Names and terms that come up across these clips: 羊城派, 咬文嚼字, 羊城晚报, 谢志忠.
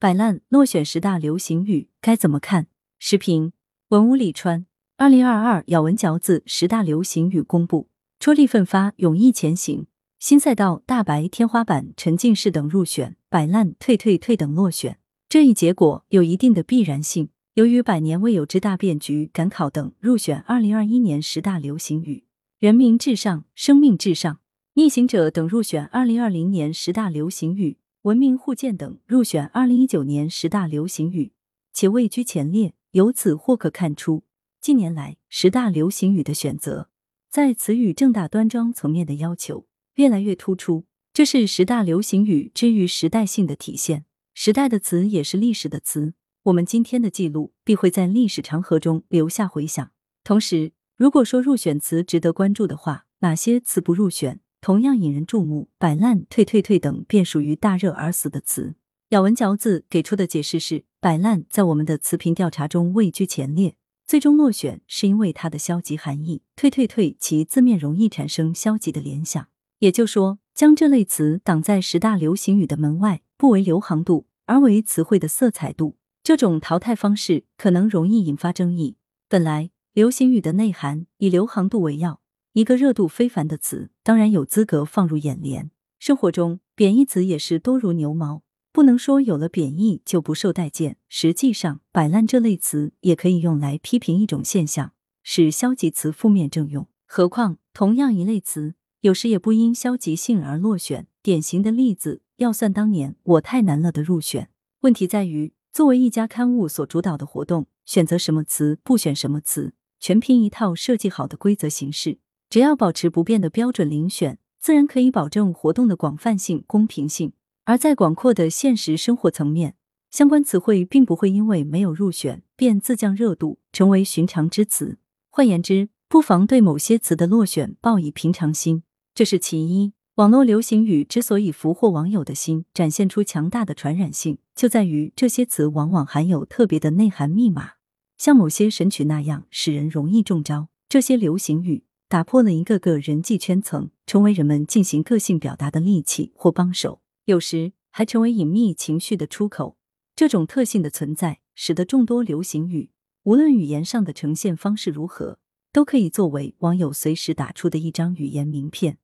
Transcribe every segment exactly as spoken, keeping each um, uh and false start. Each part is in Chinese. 摆烂落选十大流行语该怎么看？时评：文屋里川，二零二二咬文嚼字十大流行语公布，着力奋发，勇毅前行。新赛道、大白、天花板、沉浸式等入选，摆烂、退退退等落选。这一结果有一定的必然性，由于百年未有之大变局、赶考等入选二零二一年十大流行语。人民至上、生命至上、逆行者等入选二零二零年十大流行语，文明互鉴等入选二零一九年十大流行语，且位居前列。由此或可看出，近年来十大流行语的选择，在词语正大端庄层面的要求越来越突出，这是十大流行语之于时代性的体现。时代的词也是历史的词，我们今天的记录必会在历史长河中留下回响。同时，如果说入选词值得关注的话，哪些词不入选同样引人注目，摆烂、退退退等便属于大热而死的词。咬文嚼字给出的解释是，摆烂在我们的词频调查中位居前列，最终落选是因为它的消极含义，退退退其字面容易产生消极的联想。也就是说，将这类词挡在十大流行语的门外，不为流行度，而为词汇的色彩度，这种淘汰方式可能容易引发争议。本来流行语的内涵以流行度为要，一个热度非凡的词当然有资格放入眼帘。生活中贬义词也是多如牛毛，不能说有了贬义就不受待见。实际上，摆烂这类词也可以用来批评一种现象，使消极词负面正用。何况同样一类词有时也不因消极性而落选，典型的例子要算当年我太难了的入选。问题在于，作为一家刊物所主导的活动，选择什么词不选什么词，全凭一套设计好的规则形式，只要保持不变的标准遴选，自然可以保证活动的广泛性、公平性。而在广阔的现实生活层面，相关词汇并不会因为没有入选便自降热度，成为寻常之词。换言之，不妨对某些词的落选抱以平常心，这是其一。网络流行语之所以俘获网友的心，展现出强大的传染性，就在于这些词往往含有特别的内涵密码，像某些神曲那样使人容易中招。这些流行语打破了一个个人际圈层，成为人们进行个性表达的利器或帮手，有时还成为隐秘情绪的出口。这种特性的存在，使得众多流行语无论语言上的呈现方式如何，都可以作为网友随时打出的一张语言名片，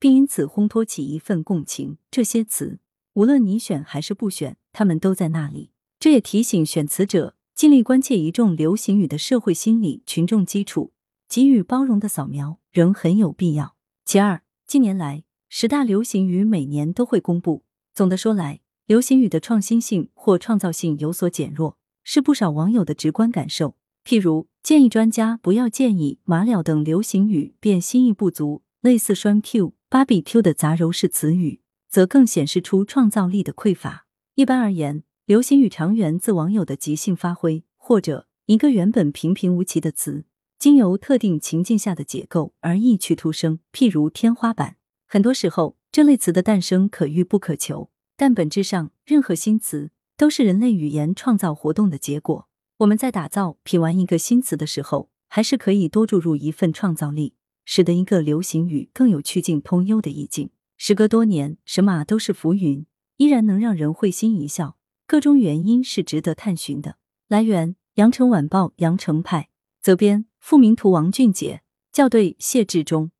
并因此烘托起一份共情。这些词无论你选还是不选，它们都在那里。这也提醒选词者尽力关切一众流行语的社会心理、群众基础，给予包容的扫描仍很有必要。其二，近年来十大流行语每年都会公布，总的说来，流行语的创新性或创造性有所减弱，是不少网友的直观感受。譬如建议专家不要建议马了等流行语便新意不足，类似栓 Q、芭比 Q 的杂糅式词语则更显示出创造力的匮乏。一般而言，流行语常源自网友的即兴发挥，或者一个原本平平无奇的词，经由特定情境下的解构而异曲突生，譬如天花板。很多时候，这类词的诞生可遇不可求，但本质上，任何新词都是人类语言创造活动的结果。我们在打造、品完一个新词的时候，还是可以多注入一份创造力，使得一个流行语更有曲径通幽的意境。时隔多年，神马都是浮云，依然能让人会心一笑，各种原因是值得探寻的。来源：羊城晚报·羊城派，责编：付明图，王俊杰，校对：谢志忠。